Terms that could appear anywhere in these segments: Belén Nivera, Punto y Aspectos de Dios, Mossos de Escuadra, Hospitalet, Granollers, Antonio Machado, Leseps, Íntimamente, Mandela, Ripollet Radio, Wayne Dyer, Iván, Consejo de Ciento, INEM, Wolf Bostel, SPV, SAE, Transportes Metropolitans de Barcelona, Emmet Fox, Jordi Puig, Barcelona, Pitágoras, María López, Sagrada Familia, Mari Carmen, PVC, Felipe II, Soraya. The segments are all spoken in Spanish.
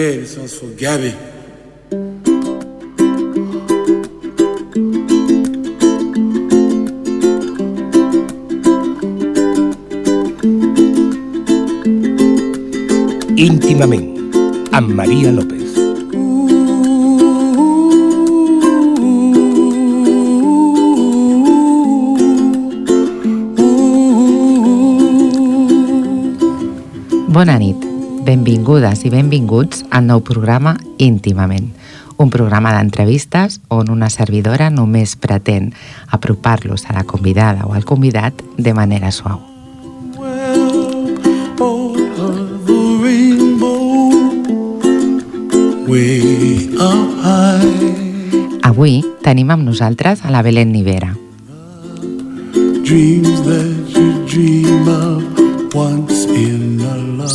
Okay, this one's for Gabby. Íntimamente, amb María López. Bona nit, benvingudes i benvinguts al nou programa Íntimament, un programa d'entrevistes on una servidora només pretén apropar-los a la convidada o al convidat de manera suau. Avui tenim amb nosaltres a la Belén Nivera.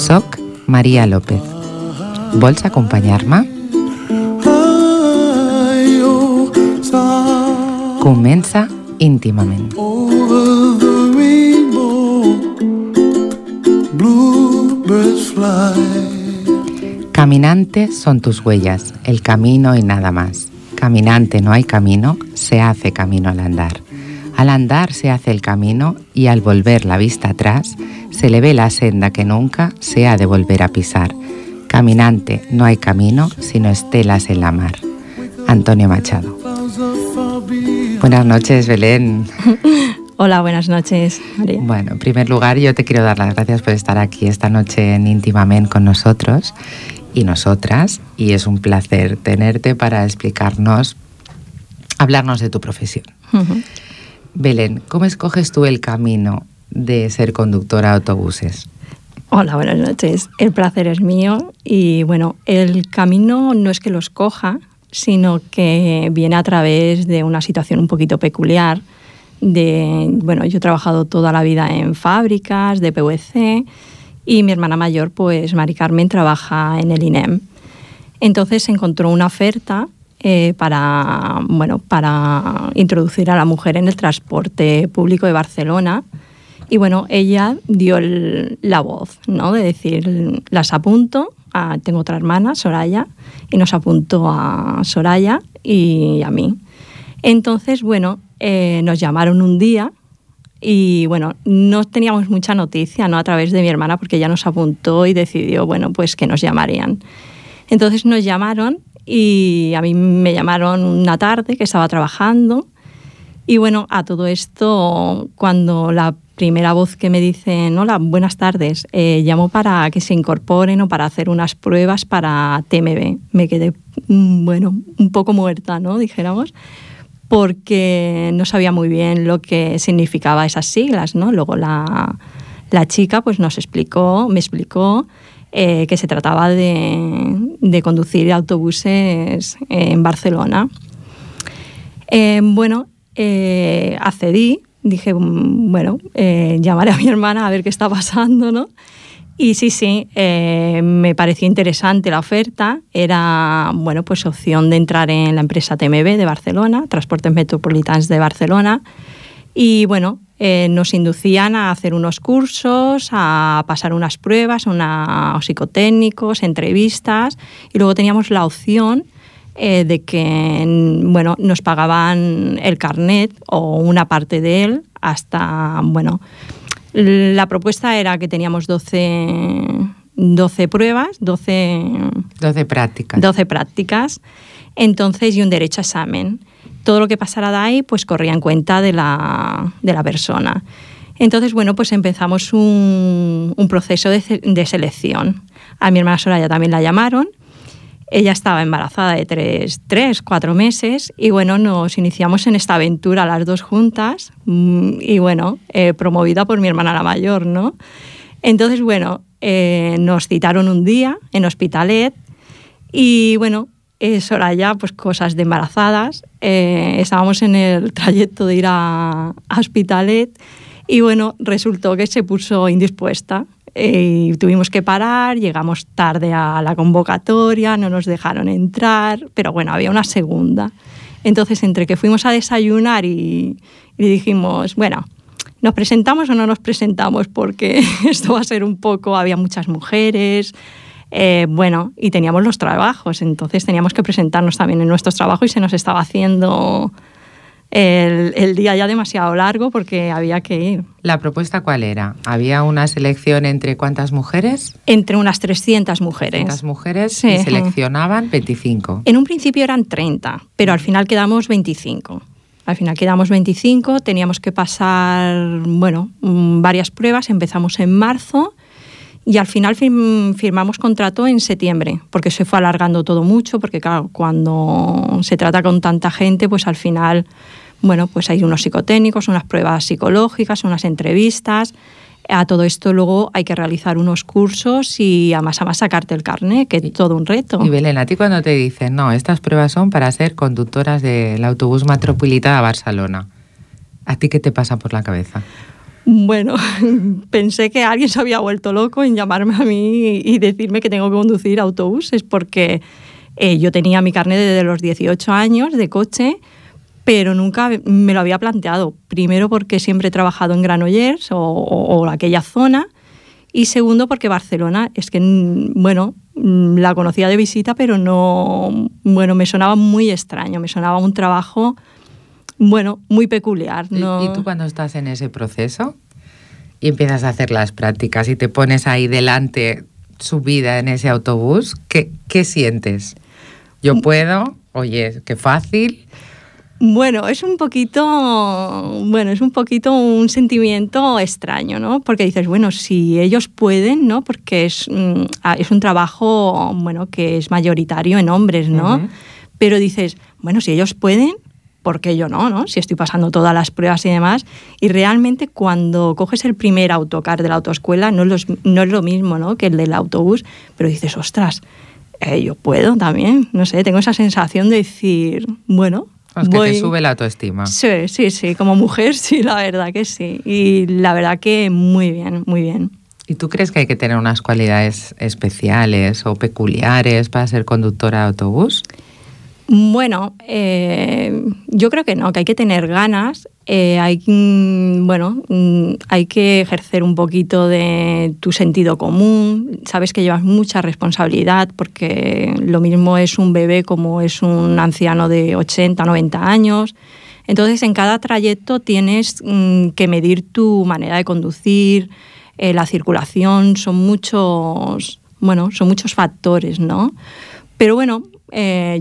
Soc María López. Vols acompanyar-me? Comença íntimament. Caminante son tus huellas, el camino y nada más. Caminante no hay camino, se hace camino al andar. Al andar se hace el camino y al volver la vista atrás se le ve la senda que nunca se ha de volver a pisar. Caminante, no hay camino sino estelas en la mar. Antonio Machado. Buenas noches, Belén. Hola, buenas noches, María. Bueno, en primer lugar yo te quiero dar las gracias por estar aquí esta noche en Íntimamente con nosotros y nosotras, y es un placer tenerte para explicarnos, hablarnos de tu profesión. Uh-huh. Belén, ¿cómo escoges tú el camino de ser conductora de autobuses? Hola, buenas noches. El placer es mío y, bueno, el camino no es que lo escoja, sino que viene a través de una situación un poquito peculiar. Bueno, yo he trabajado toda la vida en fábricas de PVC y mi hermana mayor, pues Mari Carmen, trabaja en el INEM. Entonces se encontró una oferta para introducir a la mujer en el transporte público de Barcelona. Y bueno, ella dio la voz, ¿no? De decir, las apunto, tengo otra hermana, Soraya, y nos apuntó a Soraya y a mí. Entonces, bueno, nos llamaron un día y, bueno, no teníamos mucha noticia, ¿no?, a través de mi hermana, porque ella nos apuntó y decidió, bueno, pues que nos llamarían. Entonces nos llamaron. Y a mí me llamaron una tarde que estaba trabajando y, bueno, a todo esto, cuando la primera voz que me dice, hola, buenas tardes, llamo para que se incorporen o para hacer unas pruebas para TMB. Me quedé, bueno, un poco muerta, ¿no?, dijéramos, porque no sabía muy bien lo que significaba esas siglas, ¿no? Luego la chica, pues, me explicó que se trataba de conducir autobuses en Barcelona. Accedí, dije, bueno, llamaré a mi hermana a ver qué está pasando, ¿no? Y sí, me pareció interesante la oferta. Era, bueno, pues opción de entrar en la empresa TMB de Barcelona, Transportes Metropolitans de Barcelona, y bueno, nos inducían a hacer unos cursos, a pasar unas pruebas, psicotécnicos, entrevistas, y luego teníamos la opción de que, bueno, nos pagaban el carnet o una parte de él hasta, bueno, la propuesta era que teníamos 12 pruebas, 12 prácticas. 12 prácticas, entonces, y un derecho a examen. Todo lo que pasara de ahí, pues corría en cuenta de la persona. Entonces, bueno, pues empezamos un proceso de selección. A mi hermana Soraya también la llamaron. Ella estaba embarazada de 4 meses y, bueno, nos iniciamos en esta aventura las dos juntas y, bueno, promovida por mi hermana la mayor, ¿no? Entonces, bueno, nos citaron un día en Hospitalet y, bueno, Soraya, pues cosas de embarazadas, estábamos en el trayecto de ir a Hospitalet y, bueno, resultó que se puso indispuesta y tuvimos que parar, llegamos tarde a la convocatoria, no nos dejaron entrar, pero bueno, había una segunda. Entonces, entre que fuimos a desayunar y dijimos, bueno, ¿nos presentamos o no nos presentamos? Porque esto va a ser un poco, había muchas mujeres. bueno, y teníamos los trabajos, entonces teníamos que presentarnos también en nuestros trabajos y se nos estaba haciendo el día ya demasiado largo porque había que ir. ¿La propuesta cuál era? ¿Había una selección entre cuántas mujeres? Entre unas 300 mujeres. 300 mujeres, sí. Y seleccionaban 25. En un principio eran 30, pero al final quedamos 25. Al final quedamos 25, teníamos que pasar, bueno, varias pruebas, empezamos en marzo y al final firmamos contrato en septiembre, porque se fue alargando todo mucho, porque claro, cuando se trata con tanta gente, pues al final, bueno, pues hay unos psicotécnicos, unas pruebas psicológicas, unas entrevistas. A todo esto luego hay que realizar unos cursos y además sacarte el carnet, que es todo un reto. Y Belén, a ti cuando te dicen, no, estas pruebas son para ser conductoras del autobús metropolitano a Barcelona, ¿a ti qué te pasa por la cabeza? Bueno, pensé que alguien se había vuelto loco en llamarme a mí y decirme que tengo que conducir autobuses, porque yo tenía mi carnet desde los 18 años de coche, pero nunca me lo había planteado. Primero, porque siempre he trabajado en Granollers o aquella zona. Y segundo, porque Barcelona es que, bueno, la conocía de visita, pero no, bueno, me sonaba muy extraño, me sonaba un trabajo, bueno, muy peculiar, ¿no? ¿Y tú cuando estás en ese proceso y empiezas a hacer las prácticas y te pones ahí delante subida en ese autobús, ¿qué sientes? ¿Yo puedo? Oye, qué fácil. Bueno, es un poquito un sentimiento extraño, ¿no? Porque dices, bueno, si ellos pueden, ¿no? Porque es un trabajo, bueno, que es mayoritario en hombres, ¿no? Uh-huh. Pero dices, bueno, si ellos pueden, ¿por qué yo no, no? Si estoy pasando todas las pruebas y demás. Y realmente cuando coges el primer autocar de la autoescuela, no es lo mismo, ¿no?, que el del autobús, pero dices, ostras, yo puedo también, no sé, tengo esa sensación de decir, bueno... Es que te sube la autoestima. Sí, sí, sí, como mujer sí, la verdad que sí. Y la verdad que muy bien, muy bien. ¿Y tú crees que hay que tener unas cualidades especiales o peculiares para ser conductora de autobús? Bueno, yo creo que no, que hay que tener ganas, hay que ejercer un poquito de tu sentido común, sabes que llevas mucha responsabilidad porque lo mismo es un bebé como es un anciano de 80, 90 años, entonces en cada trayecto tienes que medir tu manera de conducir, la circulación, son muchos factores, ¿no? Pero bueno,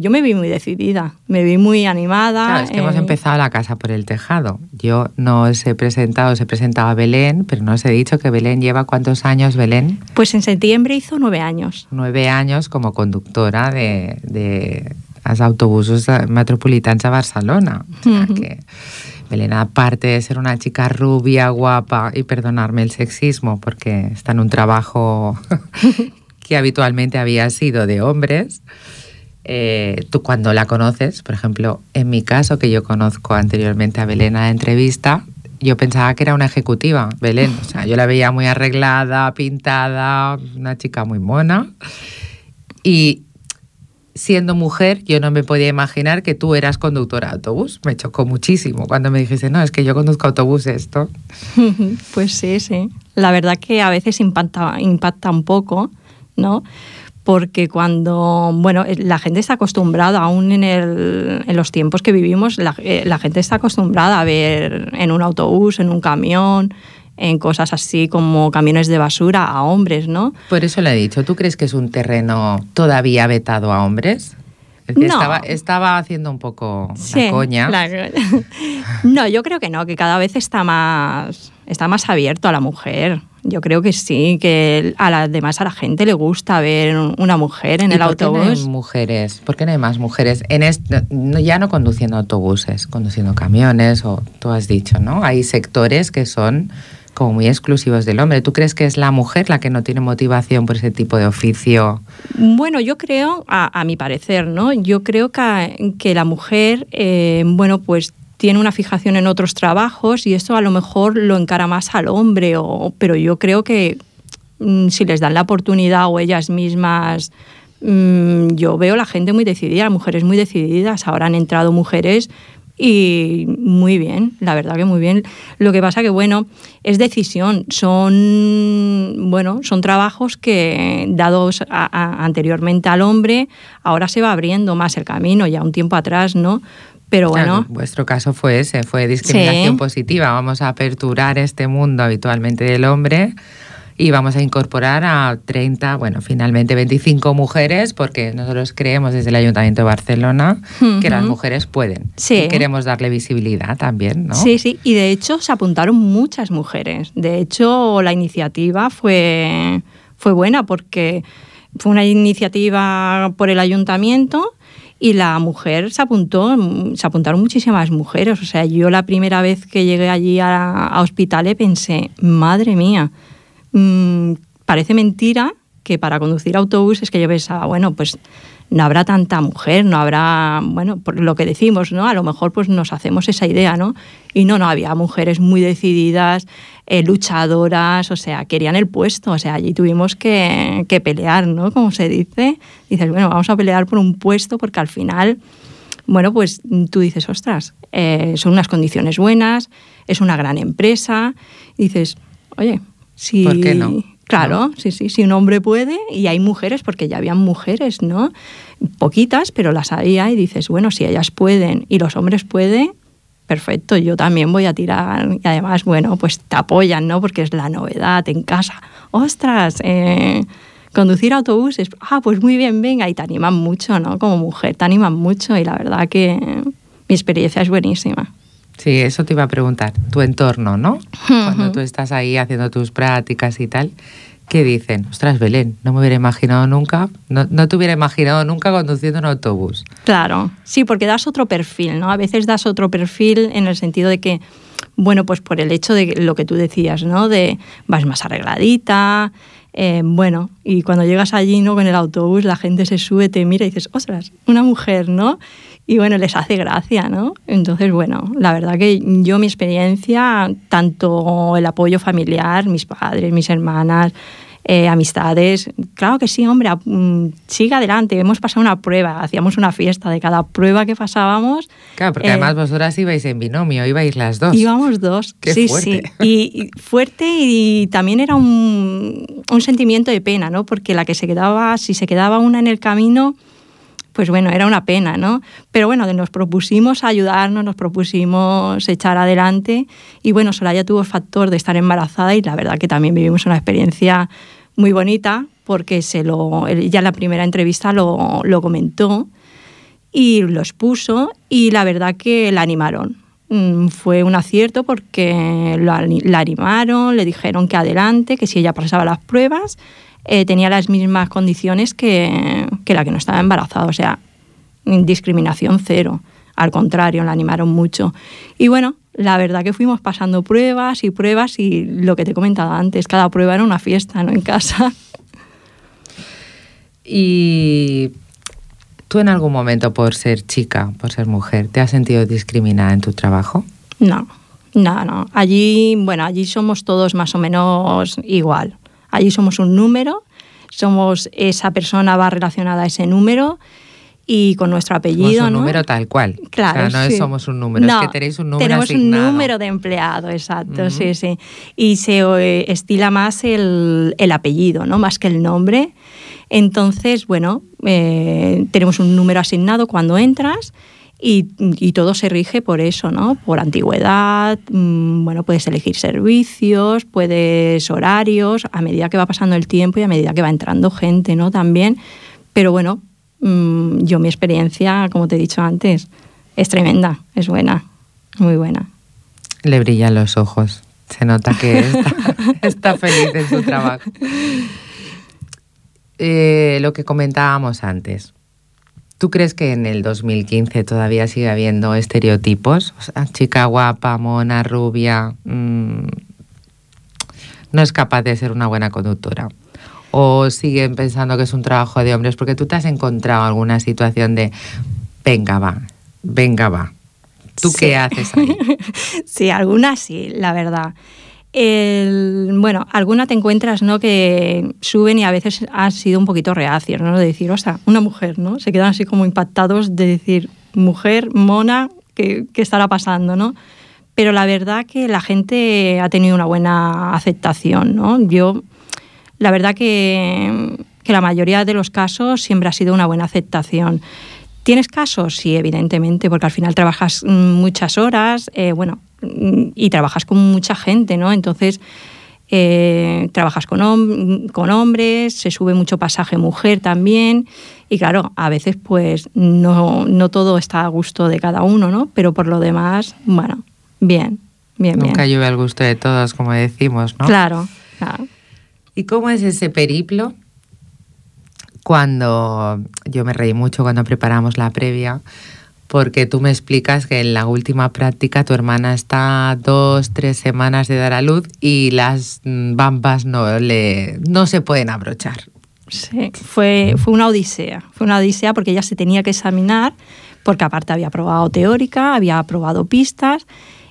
yo me vi muy decidida, me vi muy animada. Claro, es que hemos empezado la casa por el tejado. Yo no os he presentado, os he presentado a Belén, pero no os he dicho que Belén lleva ¿cuántos años, Belén? Pues en septiembre hizo 9 años. 9 años como conductora de los autobuses metropolitanos a Barcelona. O sea, uh-huh, que Belén, aparte de ser una chica rubia, guapa, y perdonarme el sexismo, porque está en un trabajo que habitualmente había sido de hombres... tú cuando la conoces, por ejemplo, en mi caso, que yo conozco anteriormente a Belén a la entrevista, yo pensaba que era una ejecutiva, Belén. O sea, yo la veía muy arreglada, pintada, una chica muy mona. Y siendo mujer, yo no me podía imaginar que tú eras conductora de autobús. Me chocó muchísimo cuando me dijiste, no, es que yo conduzco autobuses, ¿no? Pues sí, sí. La verdad que a veces impacta un poco, ¿no?, porque cuando, bueno, la gente está acostumbrada, aún en los tiempos que vivimos, la gente está acostumbrada a ver en un autobús, en un camión, en cosas así como camiones de basura a hombres, ¿no? Por eso lo he dicho. ¿Tú crees que es un terreno todavía vetado a hombres? No. Estaba haciendo un poco la coña. No, yo creo que no, que cada vez está más abierto a la mujer. Yo creo que sí, que además a la gente le gusta ver una mujer en el autobús. ¿Por qué no hay mujeres? ¿Por qué no hay más mujeres? Ya no conduciendo autobuses, conduciendo camiones, o tú has dicho, ¿no? Hay sectores que son como muy exclusivos del hombre. ¿Tú crees que es la mujer la que no tiene motivación por ese tipo de oficio? Bueno, yo creo, a mi parecer, ¿no? Yo creo que la mujer, pues... tiene una fijación en otros trabajos y esto a lo mejor lo encara más al hombre, pero yo creo que si les dan la oportunidad o ellas mismas, yo veo la gente muy decidida, las mujeres muy decididas. Ahora han entrado mujeres Y muy bien, la verdad que muy bien. Lo que pasa que, bueno, es decisión. Son trabajos que, dados anteriormente al hombre, ahora se va abriendo más el camino, ya un tiempo atrás, ¿no? Pero bueno. Claro, vuestro caso fue ese, fue discriminación positiva. Vamos a aperturar este mundo habitualmente del hombre y vamos a incorporar a 30, finalmente 25 mujeres, porque nosotros creemos desde el Ayuntamiento de Barcelona que las mujeres pueden. Sí. Y queremos darle visibilidad también, ¿no? Sí, sí. Y de hecho se apuntaron muchas mujeres. De hecho la iniciativa fue buena porque fue una iniciativa por el Ayuntamiento y la mujer se apuntaron muchísimas mujeres. O sea, yo la primera vez que llegué allí a Hospitalet pensé, madre mía, parece mentira que para conducir autobuses, que yo pensaba, no habrá tanta mujer, no habrá, por lo que decimos, ¿no? A lo mejor nos hacemos esa idea, ¿no? Y no había mujeres muy decididas, luchadoras, o sea, querían el puesto, o sea, allí tuvimos que pelear, ¿no? Como se dice, dices, vamos a pelear por un puesto porque al final, tú dices, ostras, son unas condiciones buenas, es una gran empresa, y dices, oye, sí, ¿por qué no? Claro, no. Sí, si un hombre puede, y hay mujeres, porque ya habían mujeres, ¿no? Poquitas, pero las había, y dices, si ellas pueden y los hombres pueden, perfecto, yo también voy a tirar. Y además, te apoyan, ¿no? Porque es la novedad en casa. ¡Ostras! Conducir autobuses, muy bien, venga, y te animan mucho, ¿no? Como mujer te animan mucho, y la verdad que mi experiencia es buenísima. Sí, eso te iba a preguntar. Tu entorno, ¿no? Cuando tú estás ahí haciendo tus prácticas y tal, ¿qué dicen? Ostras, Belén, no te hubiera imaginado nunca conduciendo un autobús. Claro, sí, porque das otro perfil, ¿no? A veces das otro perfil en el sentido de que, por el hecho de lo que tú decías, ¿no? De vas más arregladita, y cuando llegas allí, ¿no? Con el autobús, la gente se sube, te mira y dices, ostras, una mujer, ¿no? Y les hace gracia, ¿no? Entonces, la verdad que yo mi experiencia, tanto el apoyo familiar, mis padres, mis hermanas, amistades, claro que sí, hombre, sigue adelante, hemos pasado una prueba, hacíamos una fiesta de cada prueba que pasábamos. Claro, porque además vosotras ibais en binomio, ibais las dos. Íbamos dos, qué sí, fuerte. Sí, y fuerte y también era un sentimiento de pena, ¿no? Porque la que si se quedaba una en el camino, era una pena, ¿no? Pero nos propusimos ayudarnos, nos propusimos echar adelante y Soraya tuvo el factor de estar embarazada y la verdad que también vivimos una experiencia muy bonita porque ella en la primera entrevista lo comentó y lo expuso y la verdad que la animaron. Fue un acierto porque la animaron, le dijeron que adelante, que si ella pasaba las pruebas tenía las mismas condiciones que la que no estaba embarazada, o sea, discriminación cero. Al contrario, la animaron mucho. Y la verdad que fuimos pasando pruebas y pruebas y lo que te he comentado antes, cada prueba era una fiesta, ¿no? En casa. Y tú en algún momento, por ser chica, por ser mujer, ¿te has sentido discriminada en tu trabajo? No. Allí somos todos más o menos igual. Allí somos un número, esa persona va relacionada a ese número y con nuestro apellido, ¿no? Somos un número tal cual. Claro, o sea, no sí. Somos un número, no, es que tenéis un número tenemos asignado. Un número de empleado, exacto, sí. Y se estila más el apellido, ¿no? Más que el nombre. Entonces, tenemos un número asignado cuando entras y todo se rige por eso, ¿no? Por antigüedad, puedes elegir servicios, puedes horarios, a medida que va pasando el tiempo y a medida que va entrando gente, ¿no? También, pero yo mi experiencia, como te he dicho antes, es tremenda, es buena, muy buena. Le brillan los ojos, se nota que está feliz en su trabajo. Lo que comentábamos antes. ¿Tú crees que en el 2015 todavía sigue habiendo estereotipos? O sea, chica guapa, mona, rubia, no es capaz de ser una buena conductora. ¿O siguen pensando que es un trabajo de hombres? Porque tú te has encontrado alguna situación de, venga va. ¿Tú qué haces ahí? Sí, alguna sí, la verdad. Alguna te encuentras, ¿no? Que suben y a veces han sido un poquito reacios, ¿no? De decir, o sea, una mujer, ¿no? Se quedan así como impactados de decir, mujer, mona, qué estará pasando, ¿no? Pero la verdad que la gente ha tenido una buena aceptación, ¿no? Yo, la verdad que la mayoría de los casos siempre ha sido una buena aceptación. ¿Tienes casos? Sí, evidentemente, porque al final trabajas muchas horas, y trabajas con mucha gente, ¿no? Entonces, trabajas con hombres, se sube mucho pasaje mujer también, y claro, a veces pues no todo está a gusto de cada uno, ¿no? Pero por lo demás, bueno, bien. Nunca llueve al gusto de todos, como decimos, ¿no? Claro. ¿Y cómo es ese periplo? Cuando yo me reí mucho cuando preparamos la previa, porque tú me explicas que en la última práctica tu hermana está 2-3 semanas de dar a luz y las bambas no se pueden abrochar. Sí, fue una odisea. Fue una odisea porque ella se tenía que examinar, porque aparte había probado teórica, había probado pistas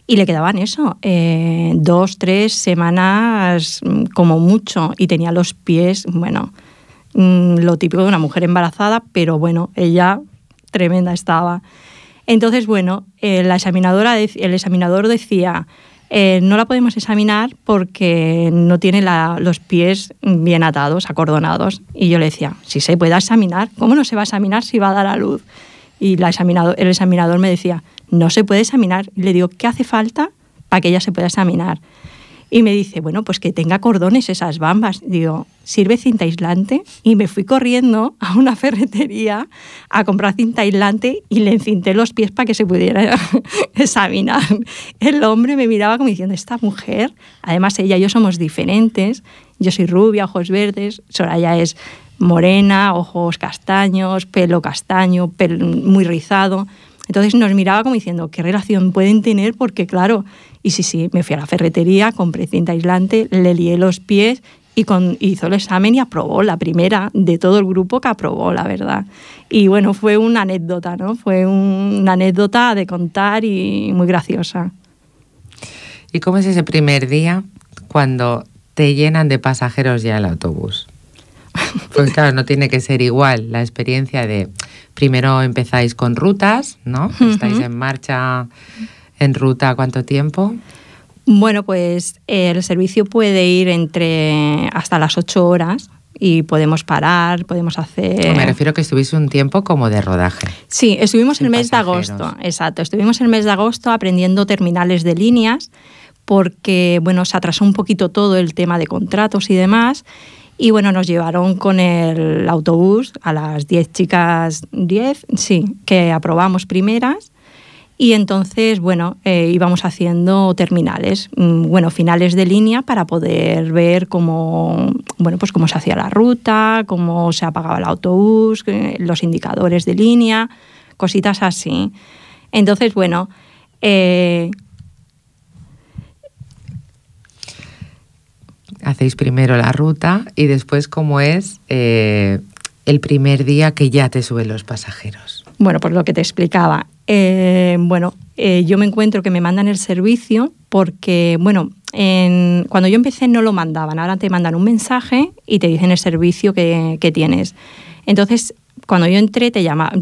y le quedaban eso, 2-3 semanas como mucho, y tenía los pies, lo típico de una mujer embarazada, pero ella tremenda estaba. Entonces, el examinador decía, no la podemos examinar porque no tiene los pies bien atados, acordonados. Y yo le decía, si se puede examinar, ¿cómo no se va a examinar si va a dar a luz? Y el examinador me decía, no se puede examinar. Y le digo, ¿qué hace falta para que ella se pueda examinar? Y me dice, pues que tenga cordones esas bambas. Digo, ¿sirve cinta aislante? Y me fui corriendo a una ferretería a comprar cinta aislante y le encinté los pies para que se pudiera examinar. El hombre me miraba como diciendo, esta mujer, además ella y yo somos diferentes, yo soy rubia, ojos verdes, Soraya es morena, ojos castaños, pelo castaño, muy rizado. Entonces nos miraba como diciendo, ¿qué relación pueden tener? Porque claro, y sí, me fui a la ferretería, compré cinta aislante, le lié los pies y hizo el examen y aprobó, la primera de todo el grupo que aprobó, la verdad. Y fue una anécdota, ¿no? Fue una anécdota de contar y muy graciosa. ¿Y cómo es ese primer día cuando te llenan de pasajeros ya el autobús? Pues claro, no tiene que ser igual la experiencia de... Primero empezáis con rutas, ¿no? Uh-huh. Estáis en marcha, en ruta, ¿cuánto tiempo? Pues el servicio puede ir hasta las 8 horas y podemos parar, podemos hacer... Me refiero a que estuviste un tiempo como de rodaje. Sí, estuvimos el mes de agosto, exacto. Estuvimos el mes de agosto aprendiendo terminales de líneas porque, se atrasó un poquito todo el tema de contratos y demás. Y nos llevaron con el autobús a las 10 chicas, sí, que aprobamos primeras. Y entonces, íbamos haciendo terminales, finales de línea para poder ver cómo se hacía la ruta, cómo se apagaba el autobús, los indicadores de línea, cositas así. Entonces, hacéis primero la ruta y después cómo es el primer día que ya te suben los pasajeros. Por lo que te explicaba. Yo me encuentro que me mandan el servicio porque, cuando yo empecé no lo mandaban. Ahora te mandan un mensaje y te dicen el servicio que tienes. Entonces, cuando yo entré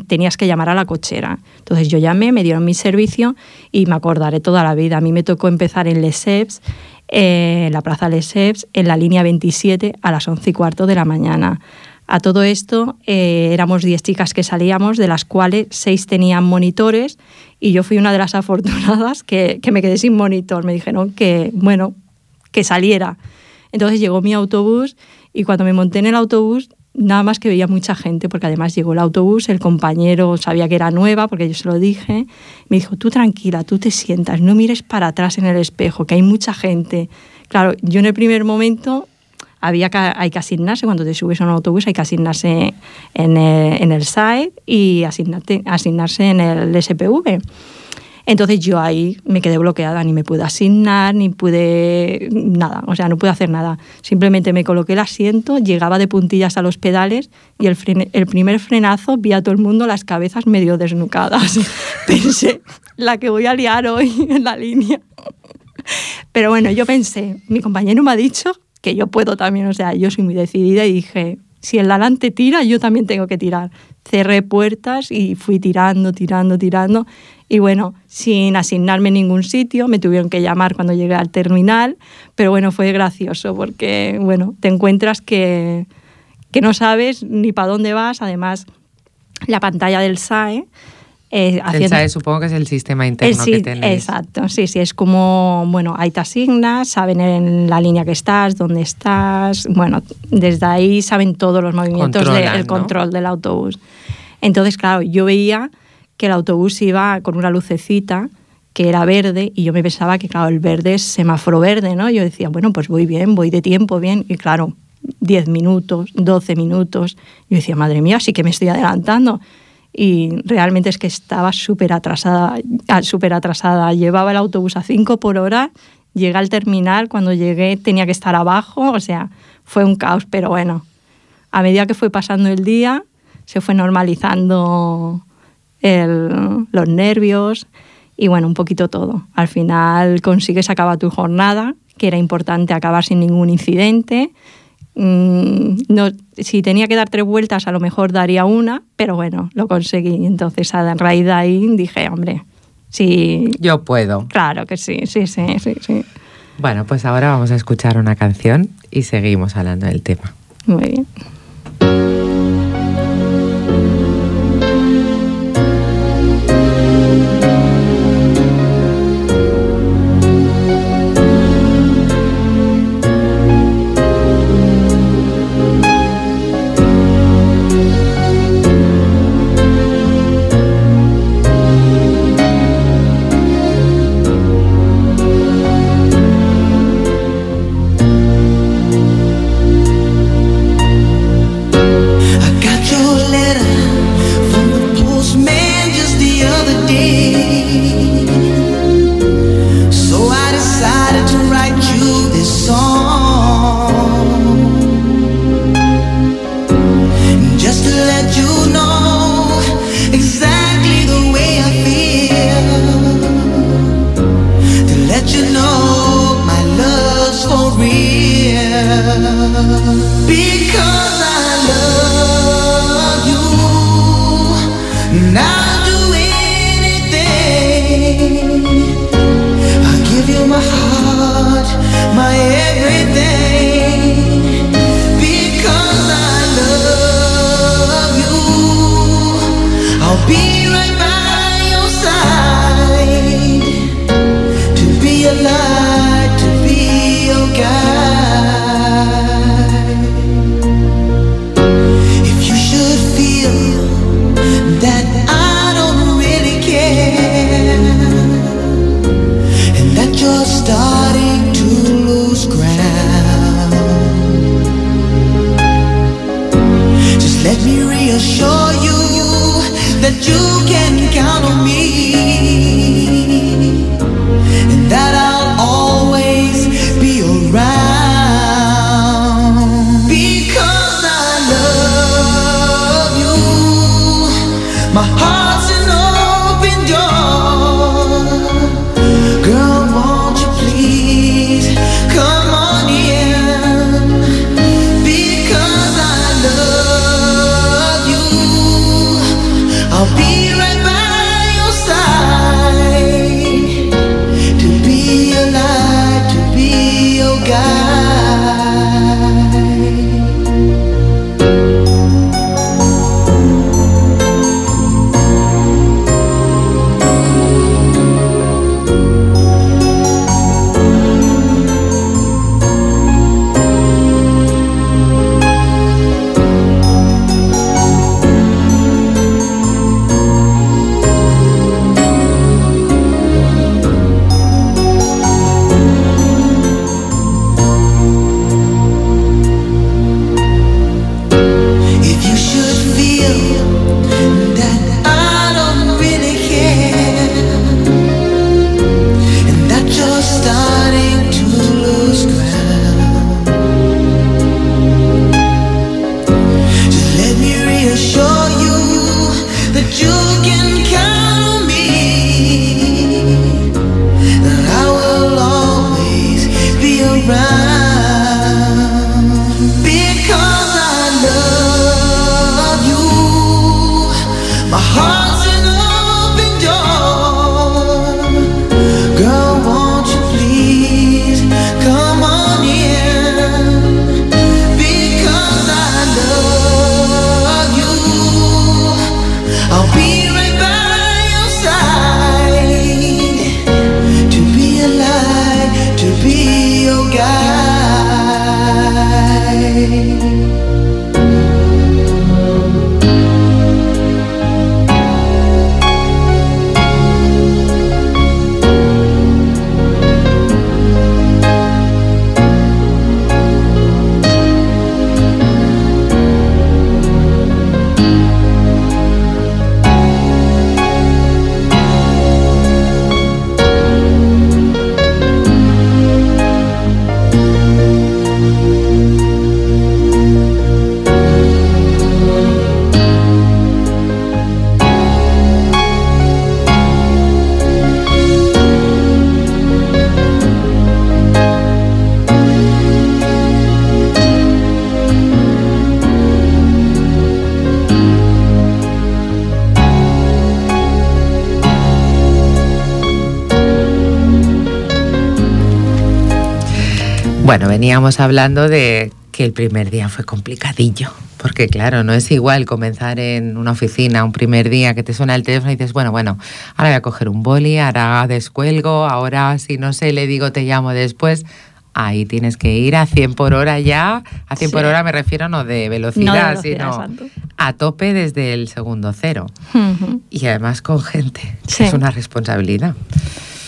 tenías que llamar a la cochera. Entonces yo llamé, me dieron mi servicio y me acordaré toda la vida. A mí me tocó empezar en Leseps, la plaza Leseps, en la línea 27 a las 11:15 de la mañana. A todo esto éramos 10 chicas que salíamos, de las cuales 6 tenían monitores y yo fui una de las afortunadas que me quedé sin monitor. Me dijeron que saliera. Entonces llegó mi autobús y cuando me monté en el autobús nada más que veía mucha gente, porque además llegó el autobús, el compañero sabía que era nueva porque yo se lo dije, me dijo, tú tranquila, tú te sientas, no mires para atrás en el espejo, que hay mucha gente. Claro, yo en el primer momento hay que asignarse, cuando te subes a un autobús hay que asignarse en el SAE y asignarse en el SPV. Entonces yo ahí me quedé bloqueada, ni me pude asignar, ni pude nada, no pude hacer nada. Simplemente me coloqué el asiento, llegaba de puntillas a los pedales y el primer frenazo vi a todo el mundo las cabezas medio desnucadas. Pensé, la que voy a liar hoy en la línea. Pero yo pensé, mi compañero me ha dicho que yo puedo también, yo soy muy decidida y dije, si el de adelante tira, yo también tengo que tirar. cerré puertas y fui tirando. Y bueno, sin asignarme ningún sitio, me tuvieron que llamar cuando llegué al terminal, pero bueno, fue gracioso porque, bueno, te encuentras que no sabes ni para dónde vas. Además, la pantalla del SAE... el SAE supongo que es el sistema interno que tenéis. Exacto, sí, es como, bueno, ahí te asignas, saben en la línea que estás, dónde estás, bueno, desde ahí saben todos los movimientos del control del autobús. Entonces, claro, yo veía que el autobús iba con una lucecita que era verde y yo me pensaba que, claro, el verde es semáforo verde, ¿no? Yo decía, bueno, pues voy bien, voy de tiempo bien, y claro, 10 minutos, 12 minutos, yo decía, madre mía, sí que me estoy adelantando. Y realmente es que estaba súper atrasada. Llevaba el autobús a 5 por hora, llegué al terminal, cuando llegué tenía que estar abajo, o sea, fue un caos. Pero bueno, a medida que fue pasando el día, se fue normalizando los nervios y bueno, un poquito todo. Al final consigues acabar tu jornada, que era importante acabar sin ningún incidente. No, si tenía que dar 3 vueltas a lo mejor daría una, pero bueno, lo conseguí. Entonces a raíz de ahí dije, hombre, sí, yo puedo. Claro que sí. Bueno, pues ahora vamos a escuchar una canción y seguimos hablando del tema. Muy bien. I'll be right by your side. Bueno, veníamos hablando de que el primer día fue complicadillo, porque claro, no es igual comenzar en una oficina un primer día que te suena el teléfono y dices, bueno, ahora voy a coger un boli, ahora descuelgo, ahora si no sé, le digo te llamo después. Ahí tienes que ir a 100 por hora ya, a 100 sí. por hora me refiero no de velocidad, no de velocidad sino santo. A tope desde el segundo cero. Uh-huh. Y además con gente, sí. Es una responsabilidad.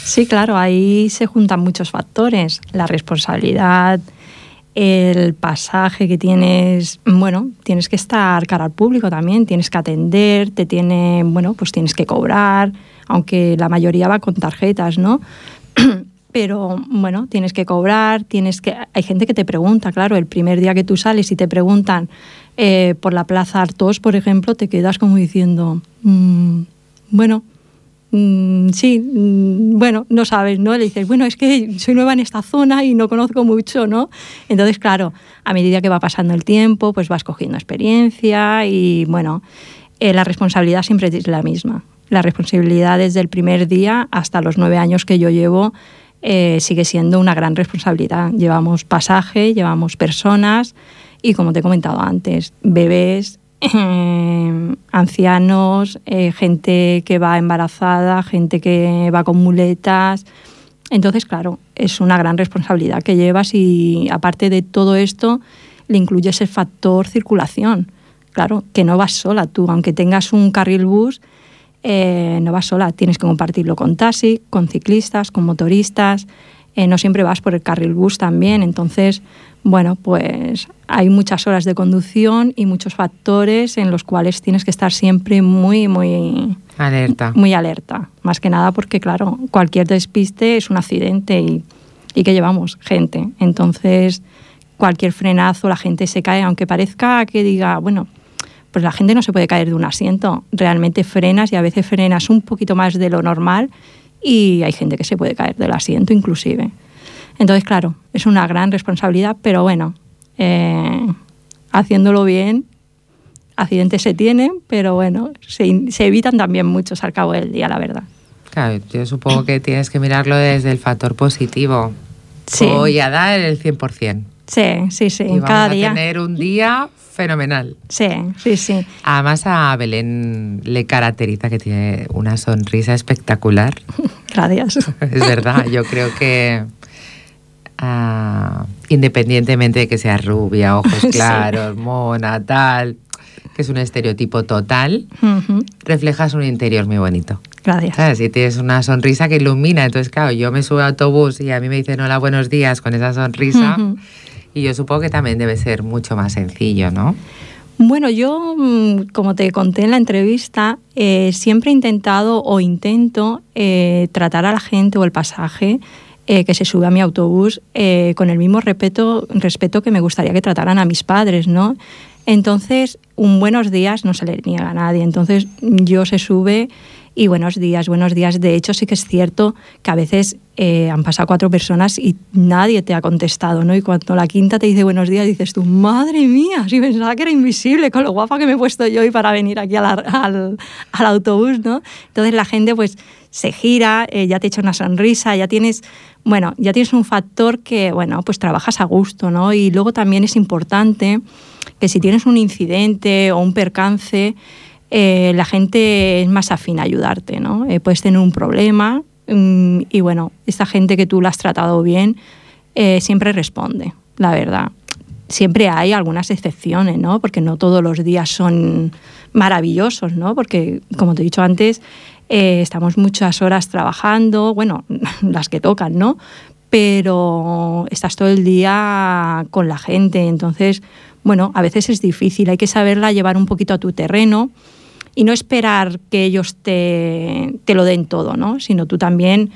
Sí, claro, ahí se juntan muchos factores. La responsabilidad, el pasaje que tienes, bueno, tienes que estar cara al público también, tienes que atender, pues tienes que cobrar, aunque la mayoría va con tarjetas, ¿no? Pero, bueno, tienes que cobrar, hay gente que te pregunta, claro, el primer día que tú sales y te preguntan por la Plaza Artós, por ejemplo, te quedas como diciendo, no sabes, ¿no? Le dices, es que soy nueva en esta zona y no conozco mucho, ¿no? Entonces, claro, a medida que va pasando el tiempo, pues vas cogiendo experiencia y, la responsabilidad siempre es la misma. La responsabilidad desde el primer día hasta los 9 años que yo llevo sigue siendo una gran responsabilidad. Llevamos pasaje, llevamos personas y, como te he comentado antes, bebés, ancianos, gente que va embarazada, gente que va con muletas. Entonces, claro, es una gran responsabilidad que llevas y aparte de todo esto le incluyes el factor circulación. Claro, que no vas sola tú, aunque tengas un carril bus, no vas sola. Tienes que compartirlo con taxi, con ciclistas, con motoristas. No siempre vas por el carril bus también, entonces... pues hay muchas horas de conducción y muchos factores en los cuales tienes que estar siempre muy, muy... alerta. Muy alerta. Más que nada porque, claro, cualquier despiste es un accidente y que llevamos gente. Entonces, cualquier frenazo, la gente se cae, aunque parezca que diga, pues la gente no se puede caer de un asiento. Realmente frenas y a veces frenas un poquito más de lo normal y hay gente que se puede caer del asiento inclusive. Entonces, claro, es una gran responsabilidad, pero haciéndolo bien, accidentes se tienen, pero se evitan también muchos al cabo del día, la verdad. Claro, yo supongo que tienes que mirarlo desde el factor positivo. Sí. Voy a dar el 100%. Sí, y cada día. Vamos a tener un día fenomenal. Sí. Además, a Belén le caracteriza que tiene una sonrisa espectacular. Gracias. Es verdad, yo creo que... independientemente de que sea rubia, ojos claros, mona, tal, que es un estereotipo total, uh-huh. Reflejas un interior muy bonito. Gracias. ¿Sabes? Y tienes una sonrisa que ilumina. Entonces, claro, yo me subo al autobús y a mí me dicen hola, buenos días con esa sonrisa. Uh-huh. Y yo supongo que también debe ser mucho más sencillo, ¿no? Yo, como te conté en la entrevista, siempre he intentado o intento tratar a la gente o el pasaje que se sube a mi autobús con el mismo respeto que me gustaría que trataran a mis padres, ¿no? Entonces, un buenos días no se le niega a nadie. Entonces, se sube y buenos días, buenos días. De hecho, sí que es cierto que a veces han pasado 4 personas y nadie te ha contestado, ¿no? Y cuando la quinta te dice buenos días, dices tú, madre mía, si pensaba que era invisible con lo guapa que me he puesto yo hoy para venir aquí al autobús, ¿no? Entonces la gente pues se gira, ya te echa una sonrisa, ya tienes un factor que, bueno, pues trabajas a gusto, ¿no? Y luego también es importante que si tienes un incidente o un percance, la gente es más afín a ayudarte, ¿no? Puedes tener un problema y, bueno, esta gente que tú la has tratado bien siempre responde, la verdad. Siempre hay algunas excepciones, ¿no? Porque no todos los días son maravillosos, ¿no? Porque, como te he dicho antes, estamos muchas horas trabajando, bueno, las que tocan, ¿no? Pero estás todo el día con la gente, entonces, bueno, a veces es difícil, hay que saberla llevar un poquito a tu terreno y no esperar que ellos te lo den todo, ¿no? Sino tú también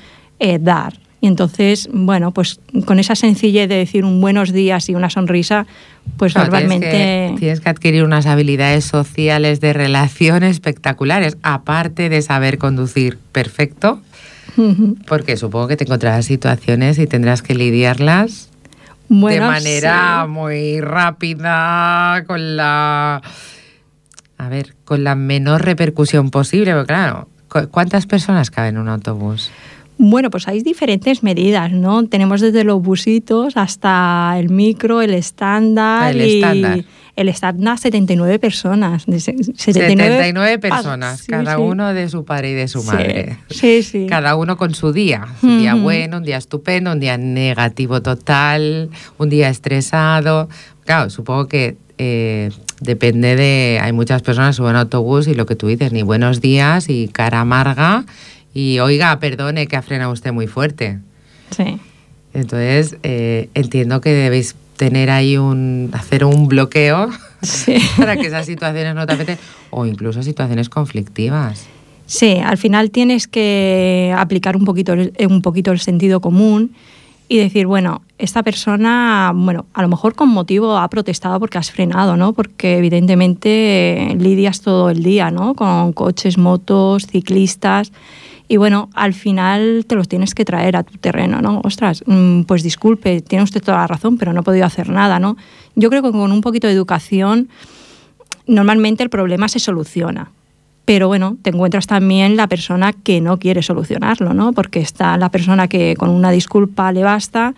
dar. Y entonces, bueno, pues con esa sencillez de decir un buenos días y una sonrisa, pues claro, normalmente... Tienes que adquirir unas habilidades sociales de relación espectaculares, aparte de saber conducir perfecto, porque supongo que te encontrarás situaciones y tendrás que lidiarlas de manera muy rápida, con la... A ver, con la menor repercusión posible, porque claro, ¿cuántas personas caben en un autobús? Bueno, pues hay diferentes medidas, ¿no? Tenemos desde los busitos hasta el micro, el estándar. El estándar, 79 personas. 79 personas, sí, cada uno de su padre y de su madre. Sí, sí. Cada uno con su día. Un día bueno, un día estupendo, un día negativo total, un día estresado. Claro, supongo que... depende de... Hay muchas personas que suben a autobús y lo que tú dices, ni buenos días y cara amarga y oiga, perdone que ha frenado usted muy fuerte. Sí. Entonces, entiendo que debéis tener ahí hacer un bloqueo para que esas situaciones no te afecten o incluso situaciones conflictivas. Sí, al final tienes que aplicar un poquito el sentido común y decir, bueno, esta persona, bueno, a lo mejor con motivo ha protestado porque has frenado, ¿no? Porque evidentemente lidias todo el día, ¿no? Con coches, motos, ciclistas y, bueno, al final te los tienes que traer a tu terreno, ¿no? Ostras, pues disculpe, tiene usted toda la razón, pero no he podido hacer nada, ¿no? Yo creo que con un poquito de educación normalmente el problema se soluciona. Pero bueno, te encuentras también la persona que no quiere solucionarlo, ¿no? Porque está la persona que con una disculpa le basta,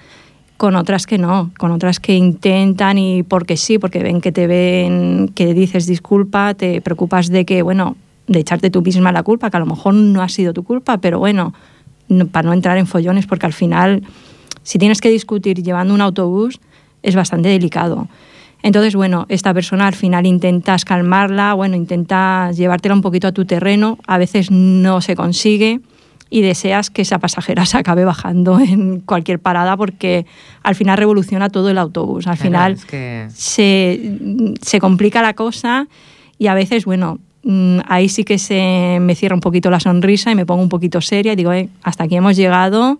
con otras que no, con otras que intentan y porque sí, porque ven que te ven, que dices disculpa, te preocupas de que, bueno, de echarte tú misma la culpa, que a lo mejor no ha sido tu culpa, pero bueno, para no entrar en follones, porque al final, si tienes que discutir llevando un autobús, es bastante delicado. Entonces, bueno, esta persona al final intentas calmarla, bueno, intentas llevártela un poquito a tu terreno, a veces no se consigue y deseas que esa pasajera se acabe bajando en cualquier parada porque al final revoluciona todo el autobús, al final es que... se complica la cosa y a veces, bueno, ahí sí que se me cierra un poquito la sonrisa y me pongo un poquito seria y digo, hasta aquí hemos llegado,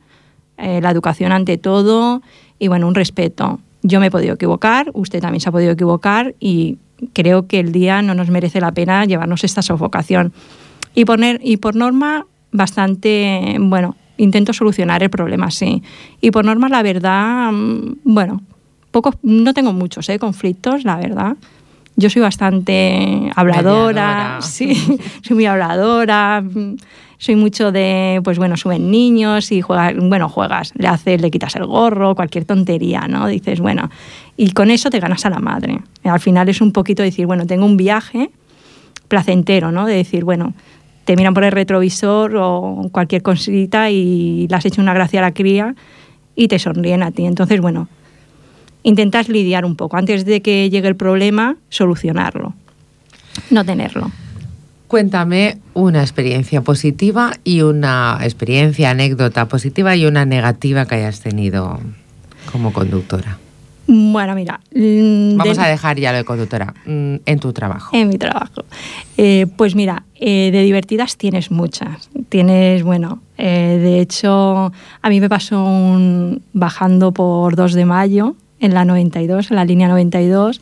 la educación ante todo y bueno, un respeto. Yo me he podido equivocar, usted también se ha podido equivocar y creo que el día no nos merece la pena llevarnos esta sofocación. Y por norma, bastante, bueno, intento solucionar el problema, sí. Y por norma, la verdad, bueno, pocos, no tengo muchos conflictos, la verdad. Yo soy bastante habladora, sí, soy muy habladora, soy mucho de, pues bueno, suben niños y juegas, le quitas el gorro, cualquier tontería, ¿no? Dices, bueno, y con eso te ganas a la madre. Al final es un poquito decir, bueno, tengo un viaje placentero, ¿no? De decir, bueno, te miran por el retrovisor o cualquier cosita y le has hecho una gracia a la cría y te sonríen a ti. Entonces, bueno, intentas lidiar un poco. Antes de que llegue el problema, solucionarlo, no tenerlo. Cuéntame una experiencia positiva y una experiencia, anécdota positiva y una negativa que hayas tenido como conductora. Bueno, mira... Vamos a dejar ya lo de conductora. En tu trabajo. En mi trabajo. Pues mira, de divertidas tienes muchas. Tienes, bueno, de hecho, a mí me pasó bajando por 2 de mayo... en la 92, en la línea 92,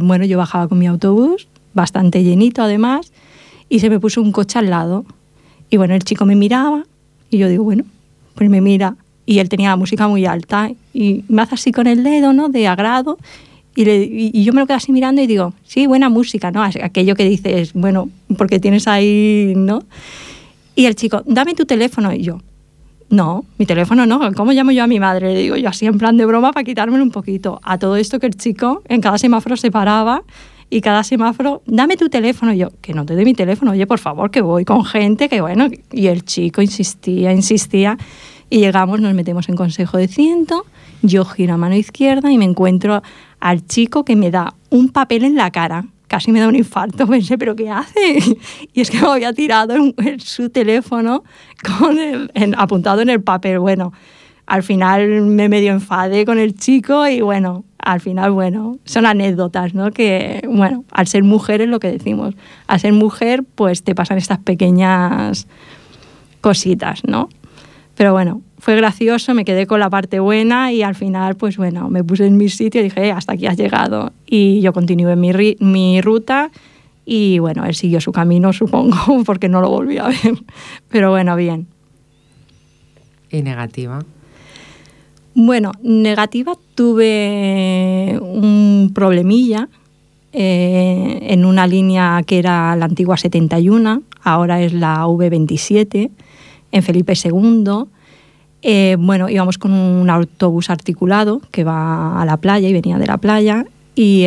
bueno, yo bajaba con mi autobús, bastante llenito además, y se me puso un coche al lado. Y bueno, el chico me miraba y yo digo, bueno, pues me mira, y él tenía la música muy alta, y me hace así con el dedo, ¿no?, de agrado, y yo me lo quedo así mirando y digo, sí, buena música, ¿no?, aquello que dices, bueno, porque tienes ahí, ¿no? Y el chico, dame tu teléfono, y yo, no, mi teléfono no, ¿cómo llamo yo a mi madre? Le digo yo así en plan de broma para quitármelo un poquito. A todo esto que el chico en cada semáforo se paraba, y cada semáforo, dame tu teléfono. Y yo, que no te doy mi teléfono, oye, por favor, que voy con gente, que bueno. Y el chico insistía, y llegamos, nos metemos en Consejo de Ciento, yo giro a mano izquierda y me encuentro al chico que me da un papel en la cara. Casi me da un infarto, pensé, ¿pero qué hace? Y es que me había tirado en su teléfono con apuntado en el papel. Bueno, al final me medio enfadé con el chico y bueno, al final, bueno, son anécdotas, ¿no? Que, bueno, al ser mujer es lo que decimos. Al ser mujer, pues te pasan estas pequeñas cositas, ¿no? Pero bueno, fue gracioso, me quedé con la parte buena y al final, pues bueno, me puse en mi sitio y dije, hasta aquí has llegado. Y yo continué mi ruta y bueno, él siguió su camino, supongo, porque no lo volví a ver. Pero bueno, bien. ¿Y negativa? Bueno, negativa, tuve un problemilla en una línea que era la antigua 71, ahora es la V27, en Felipe II. Bueno, íbamos con un autobús articulado que va a la playa y venía de la playa y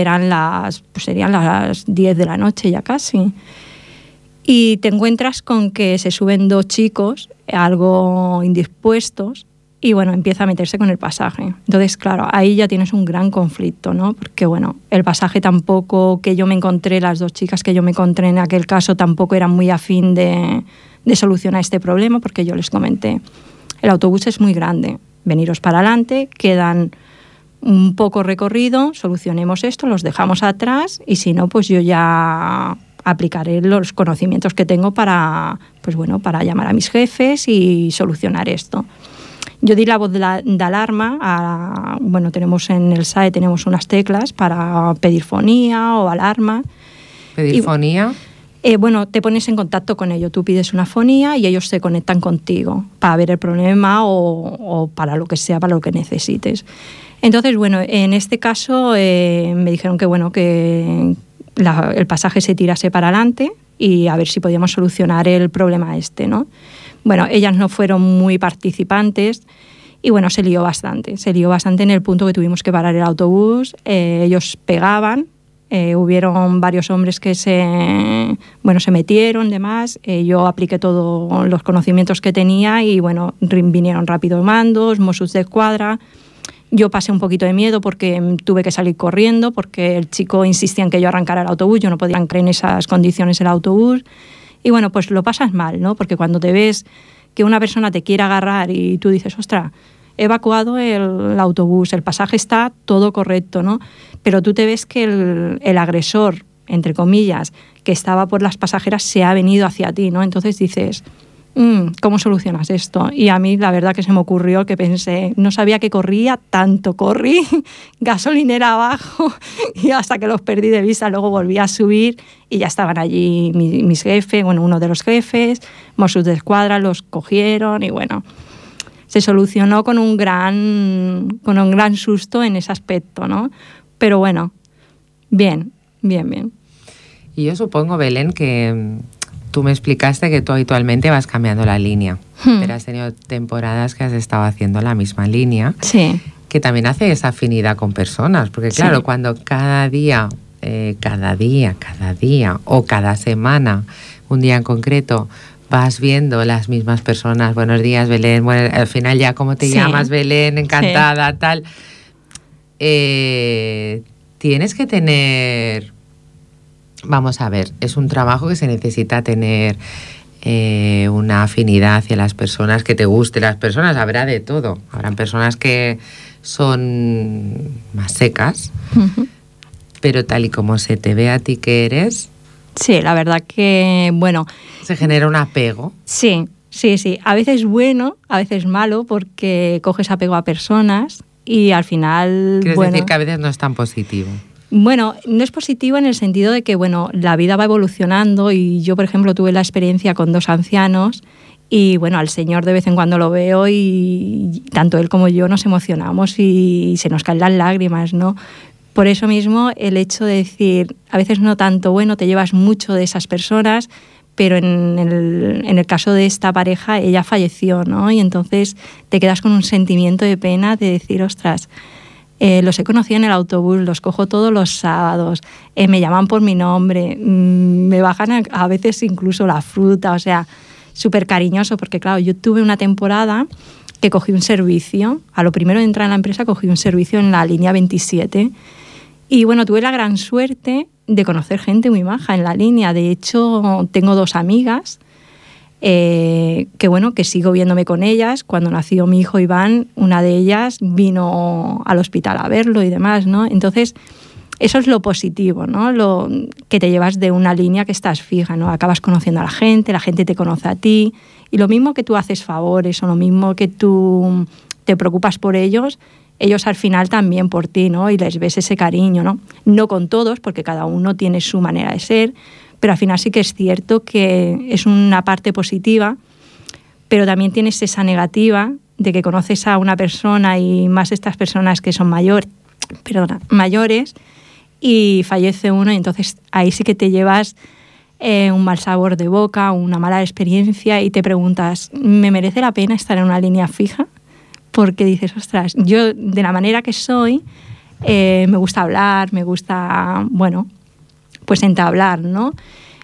serían las 10 de la noche ya casi. Y te encuentras con que se suben dos chicos algo indispuestos y, bueno, empieza a meterse con el pasaje. Entonces, claro, ahí ya tienes un gran conflicto, ¿no? Porque, bueno, el pasaje tampoco que yo me encontré, las dos chicas que yo me encontré en aquel caso tampoco eran muy afín de solucionar este problema, porque yo les comenté, el autobús es muy grande, veniros para adelante, quedan un poco recorrido, solucionemos esto, los dejamos atrás y si no, pues yo ya aplicaré los conocimientos que tengo para, pues bueno, para llamar a mis jefes y solucionar esto. Yo di la voz de alarma, bueno, tenemos en el SAE tenemos unas teclas para pedir fonía o alarma. ¿Pedir fonía? Bueno, te pones en contacto con ellos, tú pides una fonía y ellos se conectan contigo para ver el problema o para lo que sea, para lo que necesites. Entonces, bueno, en este caso me dijeron que, bueno, que el pasaje se tirase para adelante y a ver si podíamos solucionar el problema este, ¿no? Bueno, ellas no fueron muy participantes y, bueno, se lió bastante en el punto que tuvimos que parar el autobús, ellos pegaban. Hubieron varios hombres que se metieron, demás. Yo apliqué todos los conocimientos que tenía y, bueno, vinieron rápido mandos, Mossos de Escuadra. Yo pasé un poquito de miedo porque tuve que salir corriendo porque el chico insistía en que yo arrancara el autobús. Yo no podía arrancar en esas condiciones el autobús. Y, bueno, pues lo pasas mal, ¿no? Porque cuando te ves que una persona te quiere agarrar y tú dices, ostras, he evacuado el autobús, el pasaje está todo correcto, ¿no? Pero tú te ves que el agresor, entre comillas, que estaba por las pasajeras se ha venido hacia ti, ¿no? Entonces dices, ¿cómo solucionas esto? Y a mí la verdad que se me ocurrió que pensé, no sabía que corría tanto, corrí gasolinera abajo y hasta que los perdí de vista, luego volví a subir y ya estaban allí mis jefes, bueno, uno de los jefes, Mossos de Escuadra, los cogieron y bueno, se solucionó con un gran susto en ese aspecto, ¿no? Pero bueno, bien. Y yo supongo, Belén, que tú me explicaste que tú habitualmente vas cambiando la línea, pero has tenido temporadas que has estado haciendo la misma línea, sí, que también hace esa afinidad con personas, porque claro, sí, cuando cada día o cada semana, un día en concreto, vas viendo las mismas personas, buenos días Belén, bueno, al final ya cómo te llamas Belén, encantada, tal. Tienes que tener, vamos a ver, es un trabajo que se necesita tener una afinidad hacia las personas, que te gusten las personas, habrá de todo, habrán personas que son más secas, uh-huh, pero tal y como se te ve a ti que eres... Sí, la verdad que, bueno... ¿Se genera un apego? Sí. A veces bueno, a veces malo, porque coges apego a personas y al final... ¿Quieres decir que a veces no es tan positivo? Bueno, no es positivo en el sentido de que, bueno, la vida va evolucionando y yo, por ejemplo, tuve la experiencia con dos ancianos Y bueno, al señor de vez en cuando lo veo y tanto él como yo nos emocionamos y se nos caen las lágrimas, ¿no? Por eso mismo el hecho de decir, a veces no tanto, bueno, te llevas mucho de esas personas, pero en el caso de esta pareja, ella falleció, ¿no? Y entonces te quedas con un sentimiento de pena de decir, ostras, los he conocido en el autobús, los cojo todos los sábados, me llaman por mi nombre, me bajan a veces incluso la fruta, o sea, súper cariñoso, porque claro, yo tuve una temporada que cogí un servicio, a lo primero de entrar en la empresa cogí un servicio en la línea 27, y bueno, tuve la gran suerte de conocer gente muy maja en la línea. De hecho, tengo dos amigas que, bueno, que sigo viéndome con ellas. Cuando nació mi hijo Iván, una de ellas vino al hospital a verlo y demás, ¿no? Entonces, eso es lo positivo, ¿no? Lo que te llevas de una línea que estás fija, ¿no? Acabas conociendo a la gente te conoce a ti. Y lo mismo que tú haces favores o lo mismo que tú te preocupas por ellos, ellos al final también por ti, ¿no? Y les ves ese cariño, ¿no? No con todos, porque cada uno tiene su manera de ser, pero al final sí que es cierto que es una parte positiva, pero también tienes esa negativa de que conoces a una persona y más estas personas que son mayores y fallece uno y entonces ahí sí que te llevas un mal sabor de boca, una mala experiencia y te preguntas, ¿me merece la pena estar en una línea fija? Porque dices, ostras, yo de la manera que soy, me gusta hablar, me gusta, bueno, pues entablar, ¿no?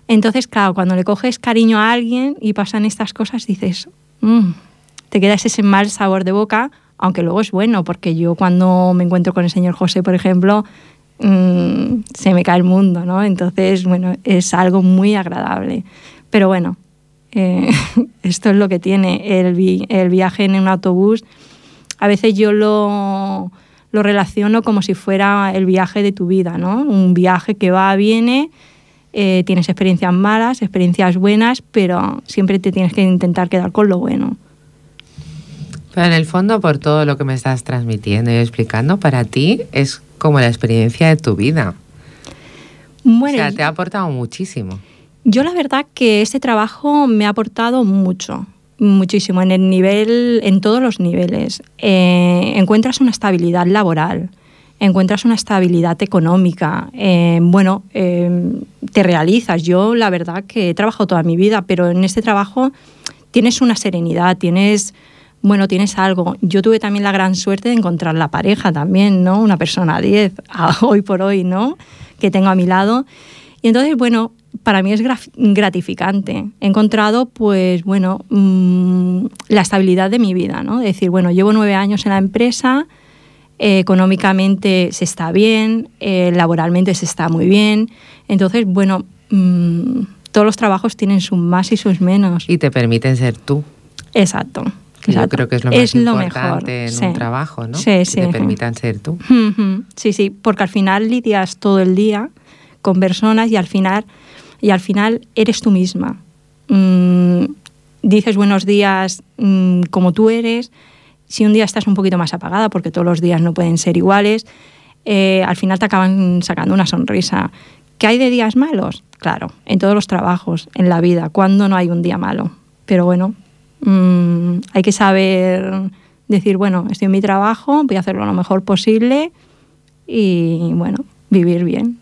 Entonces, claro, cuando le coges cariño a alguien y pasan estas cosas, dices, te quedas ese mal sabor de boca, aunque luego es bueno, porque yo cuando me encuentro con el señor José, por ejemplo, se me cae el mundo, ¿no? Entonces, bueno, es algo muy agradable. Pero bueno, esto es lo que tiene el viaje en un autobús. A veces yo lo relaciono como si fuera el viaje de tu vida, ¿no? Un viaje que va, viene, tienes experiencias malas, experiencias buenas, pero siempre te tienes que intentar quedar con lo bueno. Pero en el fondo, por todo lo que me estás transmitiendo y explicando, para ti es como la experiencia de tu vida. Bueno, o sea, te ha aportado muchísimo. Yo la verdad que este trabajo me ha aportado mucho. Muchísimo, en todos los niveles. Encuentras una estabilidad laboral, encuentras una estabilidad económica, te realizas. Yo la verdad que he trabajado toda mi vida, pero en este trabajo tienes una serenidad, tienes algo. Yo tuve también la gran suerte de encontrar la pareja también, ¿no? Una persona 10, hoy por hoy, ¿no? Que tengo a mi lado. Y entonces, bueno, para mí es gratificante. He encontrado, pues, bueno, la estabilidad de mi vida, ¿no? Es decir, bueno, llevo 9 años en la empresa, económicamente se está bien, laboralmente se está muy bien. Entonces, bueno, todos los trabajos tienen sus más y sus menos. Y te permiten ser tú. Exacto. Yo creo que es lo más importante en un trabajo, ¿no? Sí, sí. Que te permitan ser tú. Sí, sí, porque al final lidias todo el día con personas y al final eres tú misma. Dices buenos días como tú eres. Si un día estás un poquito más apagada, porque todos los días no pueden ser iguales, al final te acaban sacando una sonrisa. ¿Qué hay de días malos? Claro, en todos los trabajos, en la vida. ¿Cuándo no hay un día malo? Pero bueno, hay que saber decir, bueno, estoy en mi trabajo, voy a hacerlo lo mejor posible y, bueno, vivir bien.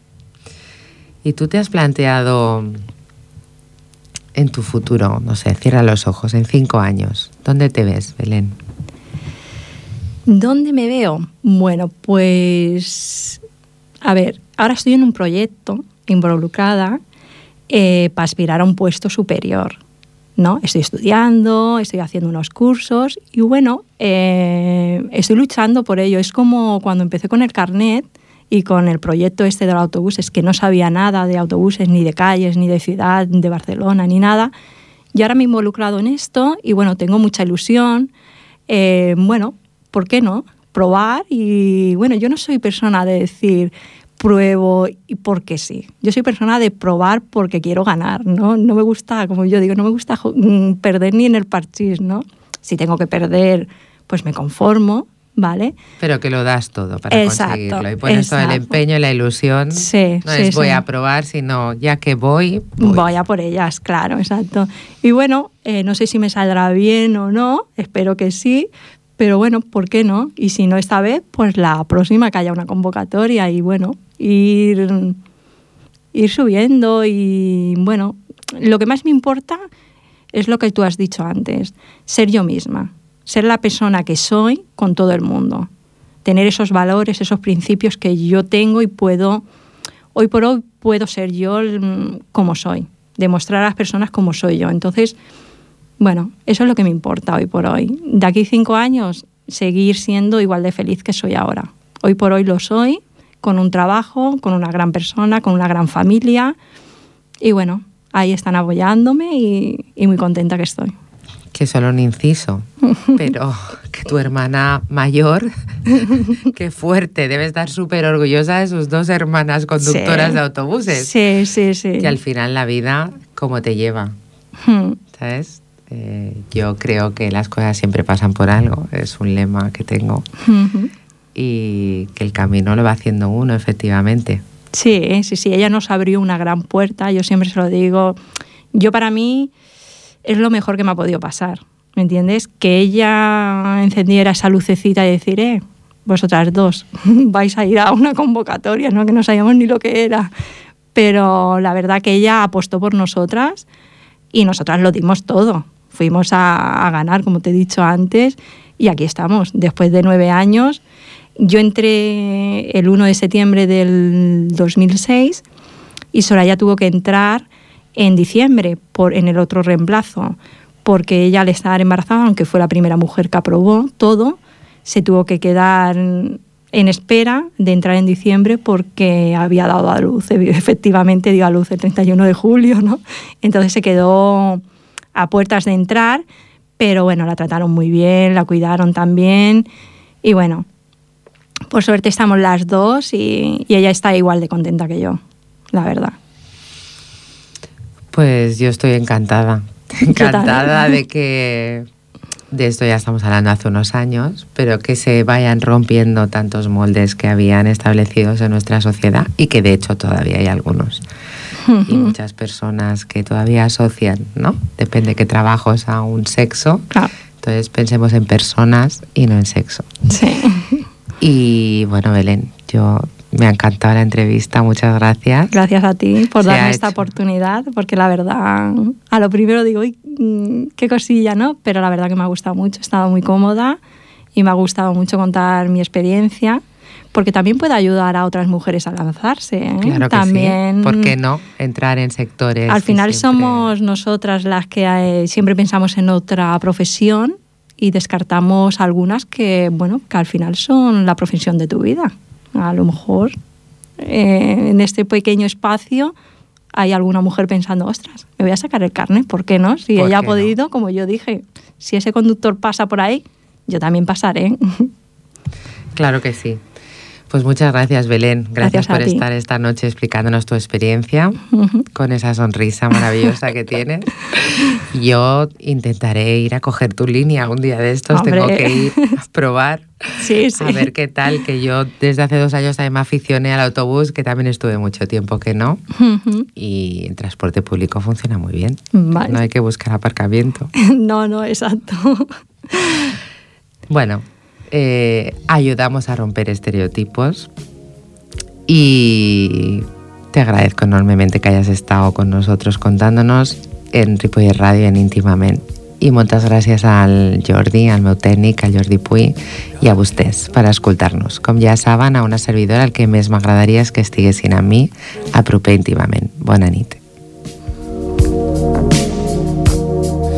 ¿Y tú te has planteado en tu futuro, no sé, cierra los ojos, en 5 años? ¿Dónde te ves, Belén? ¿Dónde me veo? Bueno, pues, a ver, ahora estoy en un proyecto involucrada para aspirar a un puesto superior, ¿no? Estoy estudiando, estoy haciendo unos cursos y, bueno, estoy luchando por ello. Es como cuando empecé con el carnet y con el proyecto este de los autobuses, que no sabía nada de autobuses, ni de calles, ni de ciudad, de Barcelona, ni nada. Y ahora me he involucrado en esto y, bueno, tengo mucha ilusión. Bueno, ¿por qué no? Probar y, bueno, yo no soy persona de decir pruebo y porque sí. Yo soy persona de probar porque quiero ganar, ¿no? No me gusta, como yo digo, no me gusta perder ni en el parchís, ¿no? Si tengo que perder, pues me conformo ¿vale? Pero que lo das todo para conseguirlo y pones todo el empeño y la ilusión. Sí, no sí, es voy a probar, sino ya que voy. Voy a por ellas, claro, exacto. Y bueno, no sé si me saldrá bien o no, espero que sí, pero bueno, ¿por qué no? Y si no esta vez, pues la próxima que haya una convocatoria y bueno, ir subiendo y bueno, lo que más me importa es lo que tú has dicho antes, ser yo misma. Ser la persona que soy con todo el mundo. Tener esos valores, esos principios que yo tengo y puedo, hoy por hoy, puedo ser yo como soy. Demostrar a las personas como soy yo. Entonces, bueno, eso es lo que me importa hoy por hoy. De aquí 5 años, seguir siendo igual de feliz que soy ahora. Hoy por hoy lo soy, con un trabajo, con una gran persona, con una gran familia. Y bueno, ahí están apoyándome y muy contenta que estoy. Que solo un inciso, pero que tu hermana mayor, qué fuerte, debe estar súper orgullosa de sus 2 hermanas conductoras de autobuses. Sí, sí, sí. Que al final la vida, ¿cómo te lleva? ¿Sabes? Yo creo que las cosas siempre pasan por algo, es un lema que tengo. Y que el camino lo va haciendo uno, efectivamente. Sí, sí, sí, ella nos abrió una gran puerta, yo siempre se lo digo. Yo para mí... es lo mejor que me ha podido pasar, ¿me entiendes? Que ella encendiera esa lucecita y decir, vosotras dos vais a ir a una convocatoria, ¿no? Que no sabíamos ni lo que era. Pero la verdad que ella apostó por nosotras y nosotras lo dimos todo. Fuimos a ganar, como te he dicho antes, y aquí estamos. Después de 9 años, yo entré el 1 de septiembre del 2006 y Soraya tuvo que entrar en diciembre, en el otro reemplazo, porque ella al estar embarazada, aunque fue la primera mujer que aprobó todo, se tuvo que quedar en espera de entrar en diciembre porque había dado a luz, efectivamente dio a luz el 31 de julio, ¿no? Entonces se quedó a puertas de entrar, pero bueno, la trataron muy bien, la cuidaron también y bueno, por suerte estamos las dos y ella está igual de contenta que yo, la verdad. Pues yo estoy encantada de que, de esto ya estamos hablando hace unos años, pero que se vayan rompiendo tantos moldes que habían establecidos en nuestra sociedad y que de hecho todavía hay algunos. Y muchas personas que todavía asocian, ¿no? Depende de qué trabajos a un sexo, claro. Entonces pensemos en personas y no en sexo. Sí. Y bueno, Belén, me ha encantado la entrevista, muchas gracias. Gracias a ti por darme esta oportunidad, porque la verdad, a lo primero digo, qué cosilla, ¿no? Pero la verdad que me ha gustado mucho, he estado muy cómoda y me ha gustado mucho contar mi experiencia, porque también puede ayudar a otras mujeres a lanzarse, ¿eh? Claro que también, sí, ¿por qué no? Entrar en sectores... Al final siempre... somos nosotras las que siempre pensamos en otra profesión y descartamos algunas que, bueno, que al final son la profesión de tu vida. A lo mejor en este pequeño espacio hay alguna mujer pensando, ostras, me voy a sacar el carnet, ¿por qué no? Si ella ha podido, como yo dije, si ese conductor pasa por ahí, yo también pasaré. Claro que sí. Pues muchas gracias, Belén. Gracias por estar esta noche explicándonos tu experiencia con esa sonrisa maravillosa que tienes. Yo intentaré ir a coger tu línea un día de estos. ¡Hombre! Tengo que ir a probar, a ver qué tal, que yo desde hace 2 años también me aficioné al autobús, que también estuve mucho tiempo que no, y el transporte público funciona muy bien. Vale. No hay que buscar aparcamiento. No, exacto. Bueno... ayudamos a romper estereotipos y te agradezco enormemente que hayas estado con nosotros contándonos en Ripollet Radio, en Íntimamente. I moltes gràcies al Jordi, al meu tècnic, al Jordi Puig i a vostès per escoltar-nos. Com ja saben, a una servidora el que més m'agradaria és que estiguessin amb mi a proper Íntimament. Bona nit.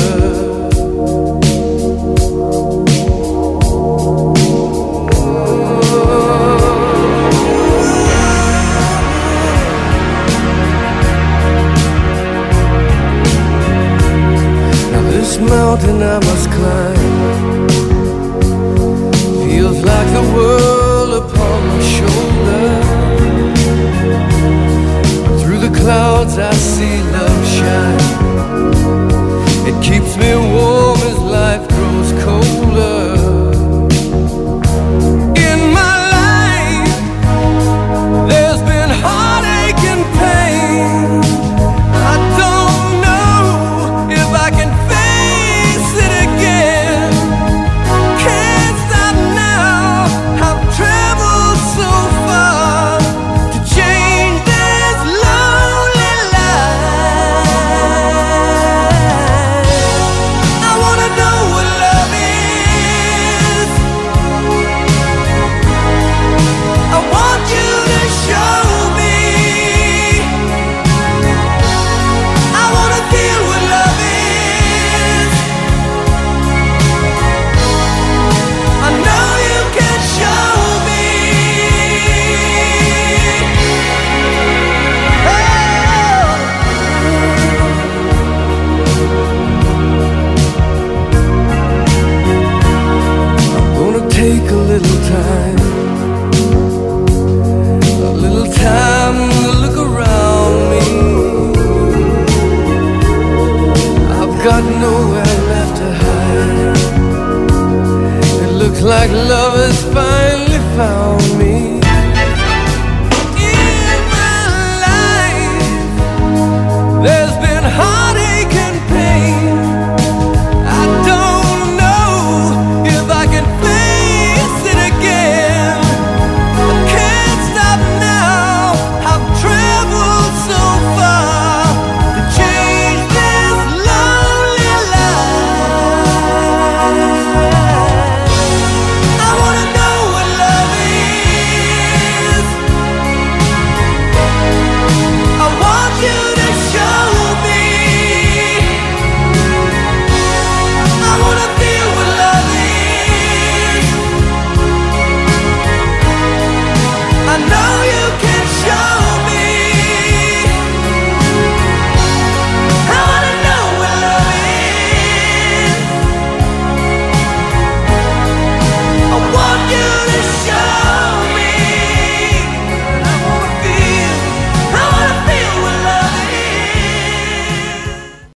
mountain I must climb. Feels like the world upon my shoulder. Through the clouds I see love shine. It keeps me warm as life grows colder. In my life there's been heartache and pain. Like love is fine.